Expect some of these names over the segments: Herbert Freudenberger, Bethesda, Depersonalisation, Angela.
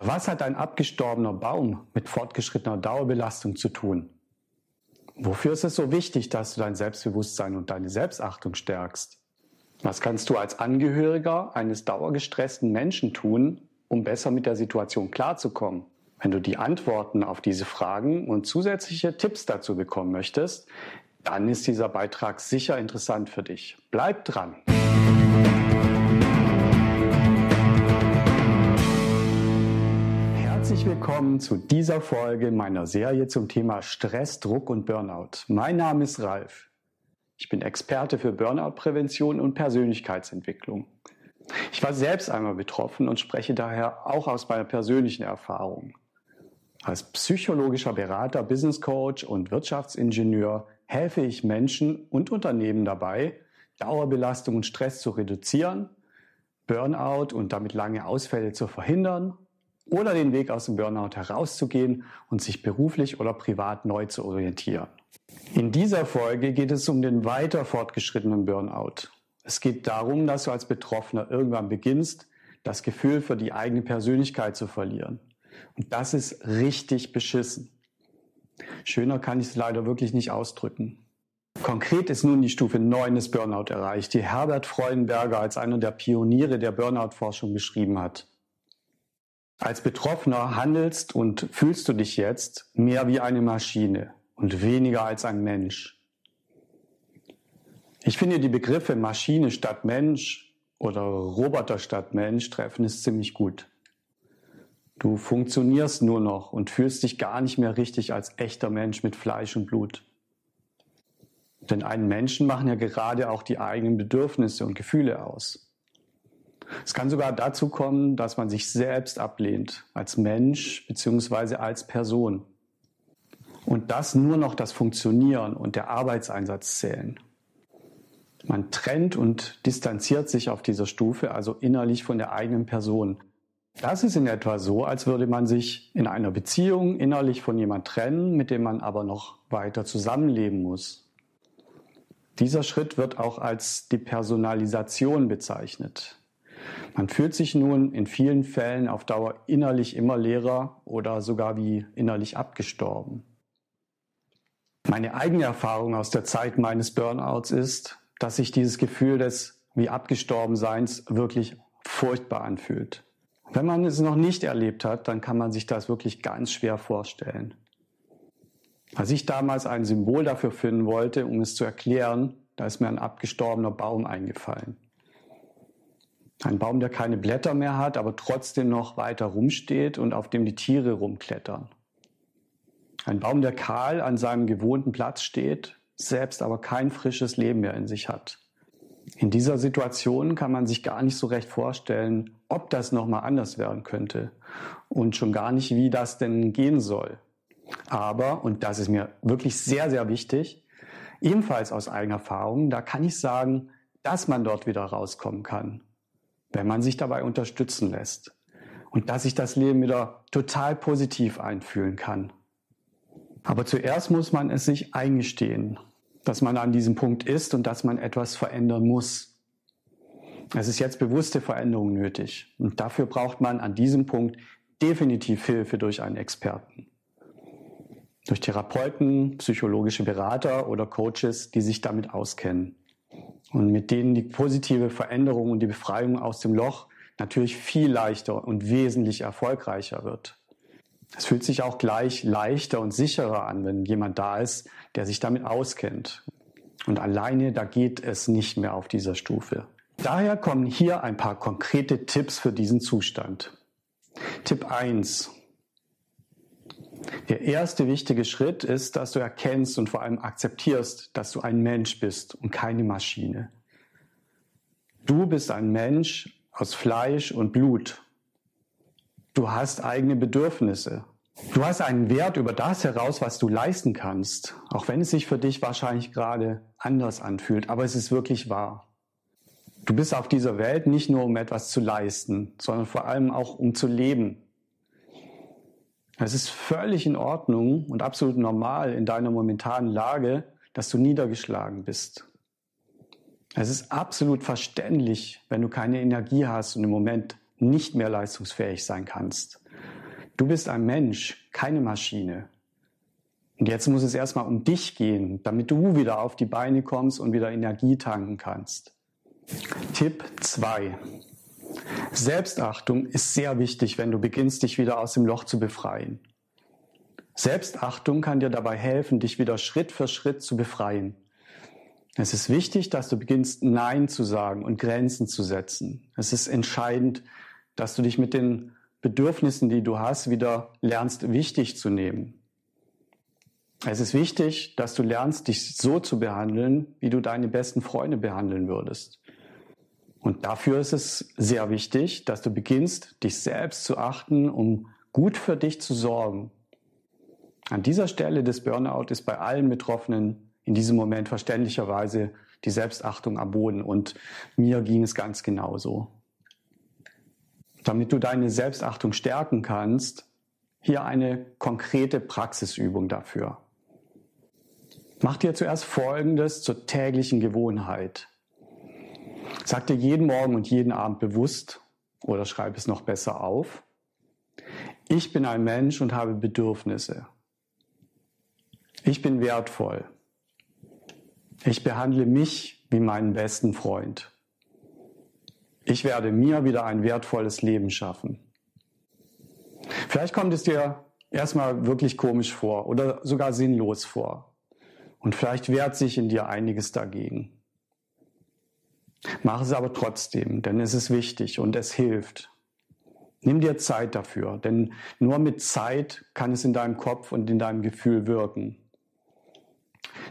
Was hat ein abgestorbener Baum mit fortgeschrittener Dauerbelastung zu tun? Wofür ist es so wichtig, dass du dein Selbstbewusstsein und deine Selbstachtung stärkst? Was kannst du als Angehöriger eines dauergestressten Menschen tun, um besser mit der Situation klarzukommen? Wenn du die Antworten auf diese Fragen und zusätzliche Tipps dazu bekommen möchtest, dann ist dieser Beitrag sicher interessant für dich. Bleib dran! Herzlich willkommen zu dieser Folge meiner Serie zum Thema Stress, Druck und Burnout. Mein Name ist Ralf. Ich bin Experte für Burnout-Prävention und Persönlichkeitsentwicklung. Ich war selbst einmal betroffen und spreche daher auch aus meiner persönlichen Erfahrung. Als psychologischer Berater, Business Coach und Wirtschaftsingenieur helfe ich Menschen und Unternehmen dabei, Dauerbelastung und Stress zu reduzieren, Burnout und damit lange Ausfälle zu verhindern, oder den Weg aus dem Burnout herauszugehen und sich beruflich oder privat neu zu orientieren. In dieser Folge geht es um den weiter fortgeschrittenen Burnout. Es geht darum, dass du als Betroffener irgendwann beginnst, das Gefühl für die eigene Persönlichkeit zu verlieren. Und das ist richtig beschissen. Schöner kann ich es leider wirklich nicht ausdrücken. Konkret ist nun die Stufe 9 des Burnout erreicht, die Herbert Freudenberger als einer der Pioniere der Burnout-Forschung beschrieben hat. Als Betroffener handelst und fühlst du dich jetzt mehr wie eine Maschine und weniger als ein Mensch. Ich finde, die Begriffe Maschine statt Mensch oder Roboter statt Mensch treffen es ziemlich gut. Du funktionierst nur noch und fühlst dich gar nicht mehr richtig als echter Mensch mit Fleisch und Blut. Denn einen Menschen machen ja gerade auch die eigenen Bedürfnisse und Gefühle aus. Es kann sogar dazu kommen, dass man sich selbst ablehnt, als Mensch bzw. als Person. Und dass nur noch das Funktionieren und der Arbeitseinsatz zählen. Man trennt und distanziert sich auf dieser Stufe also innerlich von der eigenen Person. Das ist in etwa so, als würde man sich in einer Beziehung innerlich von jemand trennen, mit dem man aber noch weiter zusammenleben muss. Dieser Schritt wird auch als Depersonalisation bezeichnet. Man fühlt sich nun in vielen Fällen auf Dauer innerlich immer leerer oder sogar wie innerlich abgestorben. Meine eigene Erfahrung aus der Zeit meines Burnouts ist, dass sich dieses Gefühl des wie Abgestorbenseins wirklich furchtbar anfühlt. Wenn man es noch nicht erlebt hat, dann kann man sich das wirklich ganz schwer vorstellen. Als ich damals ein Symbol dafür finden wollte, um es zu erklären, da ist mir ein abgestorbener Baum eingefallen. Ein Baum, der keine Blätter mehr hat, aber trotzdem noch weiter rumsteht und auf dem die Tiere rumklettern. Ein Baum, der kahl an seinem gewohnten Platz steht, selbst aber kein frisches Leben mehr in sich hat. In dieser Situation kann man sich gar nicht so recht vorstellen, ob das nochmal anders werden könnte und schon gar nicht, wie das denn gehen soll. Aber, und das ist mir wirklich sehr, sehr wichtig, ebenfalls aus eigener Erfahrung, da kann ich sagen, dass man dort wieder rauskommen kann, wenn man sich dabei unterstützen lässt und dass sich das Leben wieder total positiv einfühlen kann. Aber zuerst muss man es sich eingestehen, dass man an diesem Punkt ist und dass man etwas verändern muss. Es ist jetzt bewusste Veränderung nötig und dafür braucht man an diesem Punkt definitiv Hilfe durch einen Experten. Durch Therapeuten, psychologische Berater oder Coaches, die sich damit auskennen. Und mit denen die positive Veränderung und die Befreiung aus dem Loch natürlich viel leichter und wesentlich erfolgreicher wird. Es fühlt sich auch gleich leichter und sicherer an, wenn jemand da ist, der sich damit auskennt. Und alleine, da geht es nicht mehr auf dieser Stufe. Daher kommen hier ein paar konkrete Tipps für diesen Zustand. Tipp 1. Der erste wichtige Schritt ist, dass du erkennst und vor allem akzeptierst, dass du ein Mensch bist und keine Maschine. Du bist ein Mensch aus Fleisch und Blut. Du hast eigene Bedürfnisse. Du hast einen Wert über das heraus, was du leisten kannst, auch wenn es sich für dich wahrscheinlich gerade anders anfühlt, aber es ist wirklich wahr. Du bist auf dieser Welt nicht nur, um etwas zu leisten, sondern vor allem auch, um zu leben. Es ist völlig in Ordnung und absolut normal in deiner momentanen Lage, dass du niedergeschlagen bist. Es ist absolut verständlich, wenn du keine Energie hast und im Moment nicht mehr leistungsfähig sein kannst. Du bist ein Mensch, keine Maschine. Und jetzt muss es erstmal um dich gehen, damit du wieder auf die Beine kommst und wieder Energie tanken kannst. Tipp 2. Selbstachtung ist sehr wichtig, wenn du beginnst, dich wieder aus dem Loch zu befreien. Selbstachtung kann dir dabei helfen, dich wieder Schritt für Schritt zu befreien. Es ist wichtig, dass du beginnst, Nein zu sagen und Grenzen zu setzen. Es ist entscheidend, dass du dich mit den Bedürfnissen, die du hast, wieder lernst, wichtig zu nehmen. Es ist wichtig, dass du lernst, dich so zu behandeln, wie du deine besten Freunde behandeln würdest. Und dafür ist es sehr wichtig, dass du beginnst, dich selbst zu achten, um gut für dich zu sorgen. An dieser Stelle des Burnout ist bei allen Betroffenen in diesem Moment verständlicherweise die Selbstachtung am Boden. Und mir ging es ganz genauso. Damit du deine Selbstachtung stärken kannst, hier eine konkrete Praxisübung dafür. Mach dir zuerst Folgendes zur täglichen Gewohnheit. Sag dir jeden Morgen und jeden Abend bewusst, oder schreib es noch besser auf: Ich bin ein Mensch und habe Bedürfnisse. Ich bin wertvoll. Ich behandle mich wie meinen besten Freund. Ich werde mir wieder ein wertvolles Leben schaffen. Vielleicht kommt es dir erstmal wirklich komisch vor oder sogar sinnlos vor. Und vielleicht wehrt sich in dir einiges dagegen. Mach es aber trotzdem, denn es ist wichtig und es hilft. Nimm dir Zeit dafür, denn nur mit Zeit kann es in deinem Kopf und in deinem Gefühl wirken.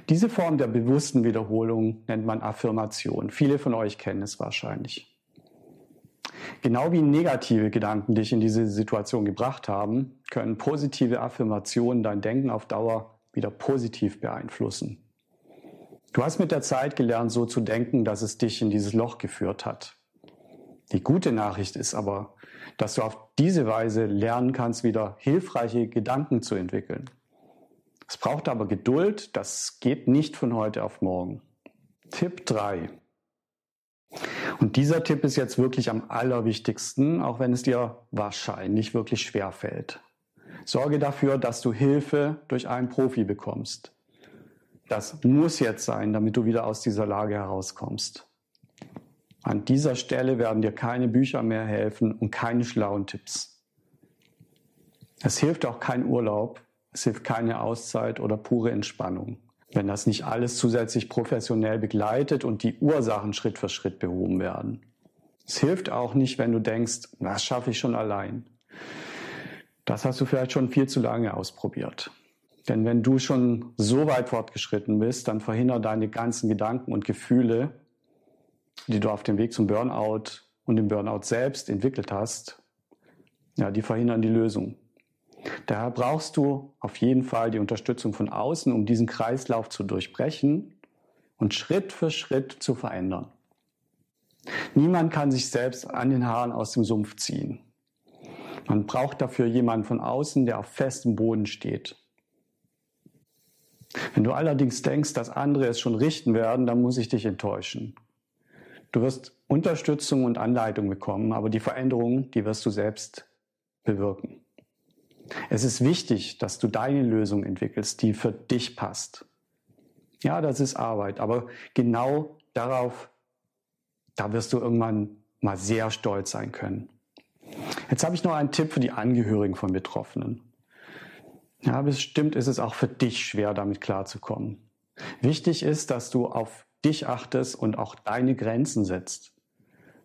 Diese Form der bewussten Wiederholung nennt man Affirmation. Viele von euch kennen es wahrscheinlich. Genau wie negative Gedanken dich in diese Situation gebracht haben, können positive Affirmationen dein Denken auf Dauer wieder positiv beeinflussen. Du hast mit der Zeit gelernt, so zu denken, dass es dich in dieses Loch geführt hat. Die gute Nachricht ist aber, dass du auf diese Weise lernen kannst, wieder hilfreiche Gedanken zu entwickeln. Es braucht aber Geduld, das geht nicht von heute auf morgen. Tipp 3. Und dieser Tipp ist jetzt wirklich am allerwichtigsten, auch wenn es dir wahrscheinlich wirklich schwer fällt. Sorge dafür, dass du Hilfe durch einen Profi bekommst. Das muss jetzt sein, damit du wieder aus dieser Lage herauskommst. An dieser Stelle werden dir keine Bücher mehr helfen und keine schlauen Tipps. Es hilft auch kein Urlaub, es hilft keine Auszeit oder pure Entspannung, wenn das nicht alles zusätzlich professionell begleitet und die Ursachen Schritt für Schritt behoben werden. Es hilft auch nicht, wenn du denkst, das schaffe ich schon allein. Das hast du vielleicht schon viel zu lange ausprobiert. Denn wenn du schon so weit fortgeschritten bist, dann verhindern deine ganzen Gedanken und Gefühle, die du auf dem Weg zum Burnout und dem Burnout selbst entwickelt hast, ja, die verhindern die Lösung. Daher brauchst du auf jeden Fall die Unterstützung von außen, um diesen Kreislauf zu durchbrechen und Schritt für Schritt zu verändern. Niemand kann sich selbst an den Haaren aus dem Sumpf ziehen. Man braucht dafür jemanden von außen, der auf festem Boden steht. Wenn du allerdings denkst, dass andere es schon richten werden, dann muss ich dich enttäuschen. Du wirst Unterstützung und Anleitung bekommen, aber die Veränderung, die wirst du selbst bewirken. Es ist wichtig, dass du deine Lösung entwickelst, die für dich passt. Ja, das ist Arbeit, aber genau darauf, da wirst du irgendwann mal sehr stolz sein können. Jetzt habe ich noch einen Tipp für die Angehörigen von Betroffenen. Ja, bestimmt ist es auch für dich schwer, damit klarzukommen. Wichtig ist, dass du auf dich achtest und auch deine Grenzen setzt.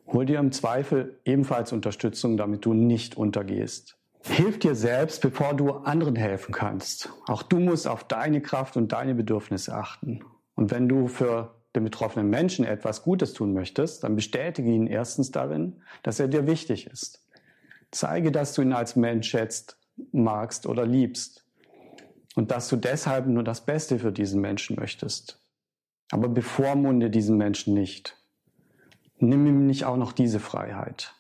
Hol dir im Zweifel ebenfalls Unterstützung, damit du nicht untergehst. Hilf dir selbst, bevor du anderen helfen kannst. Auch du musst auf deine Kraft und deine Bedürfnisse achten. Und wenn du für den betroffenen Menschen etwas Gutes tun möchtest, dann bestätige ihn erstens darin, dass er dir wichtig ist. Zeige, dass du ihn als Mensch schätzt, magst oder liebst. Und dass du deshalb nur das Beste für diesen Menschen möchtest. Aber bevormunde diesen Menschen nicht. Nimm ihm nicht auch noch diese Freiheit.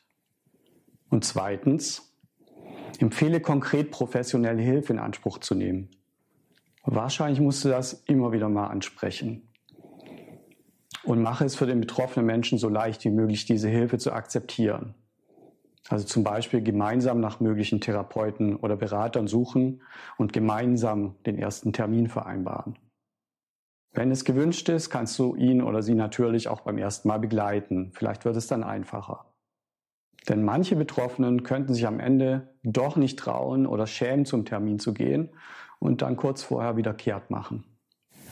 Und zweitens, empfehle konkret professionelle Hilfe in Anspruch zu nehmen. Wahrscheinlich musst du das immer wieder mal ansprechen. Und mache es für den betroffenen Menschen so leicht wie möglich, diese Hilfe zu akzeptieren. Also zum Beispiel gemeinsam nach möglichen Therapeuten oder Beratern suchen und gemeinsam den ersten Termin vereinbaren. Wenn es gewünscht ist, kannst du ihn oder sie natürlich auch beim ersten Mal begleiten. Vielleicht wird es dann einfacher. Denn manche Betroffenen könnten sich am Ende doch nicht trauen oder schämen, zum Termin zu gehen und dann kurz vorher wieder kehrt machen.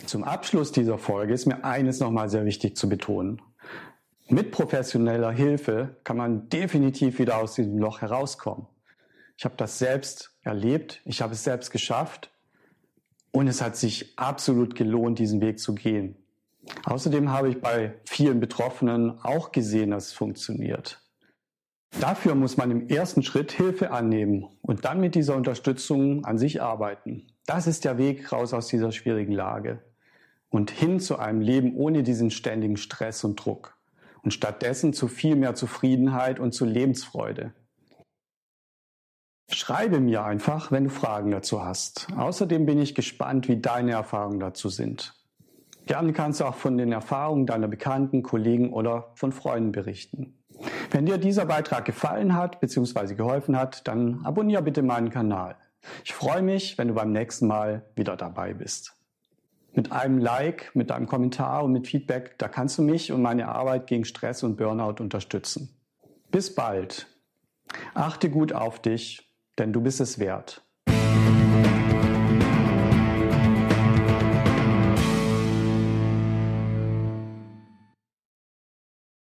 Zum Abschluss dieser Folge ist mir eines nochmal sehr wichtig zu betonen. Mit professioneller Hilfe kann man definitiv wieder aus diesem Loch herauskommen. Ich habe das selbst erlebt, ich habe es selbst geschafft und es hat sich absolut gelohnt, diesen Weg zu gehen. Außerdem habe ich bei vielen Betroffenen auch gesehen, dass es funktioniert. Dafür muss man im ersten Schritt Hilfe annehmen und dann mit dieser Unterstützung an sich arbeiten. Das ist der Weg raus aus dieser schwierigen Lage und hin zu einem Leben ohne diesen ständigen Stress und Druck. Und stattdessen zu viel mehr Zufriedenheit und zu Lebensfreude. Schreibe mir einfach, wenn du Fragen dazu hast. Außerdem bin ich gespannt, wie deine Erfahrungen dazu sind. Gerne kannst du auch von den Erfahrungen deiner Bekannten, Kollegen oder von Freunden berichten. Wenn dir dieser Beitrag gefallen hat bzw. geholfen hat, dann abonniere bitte meinen Kanal. Ich freue mich, wenn du beim nächsten Mal wieder dabei bist. Mit einem Like, mit einem Kommentar und mit Feedback, da kannst du mich und meine Arbeit gegen Stress und Burnout unterstützen. Bis bald. Achte gut auf dich, denn du bist es wert.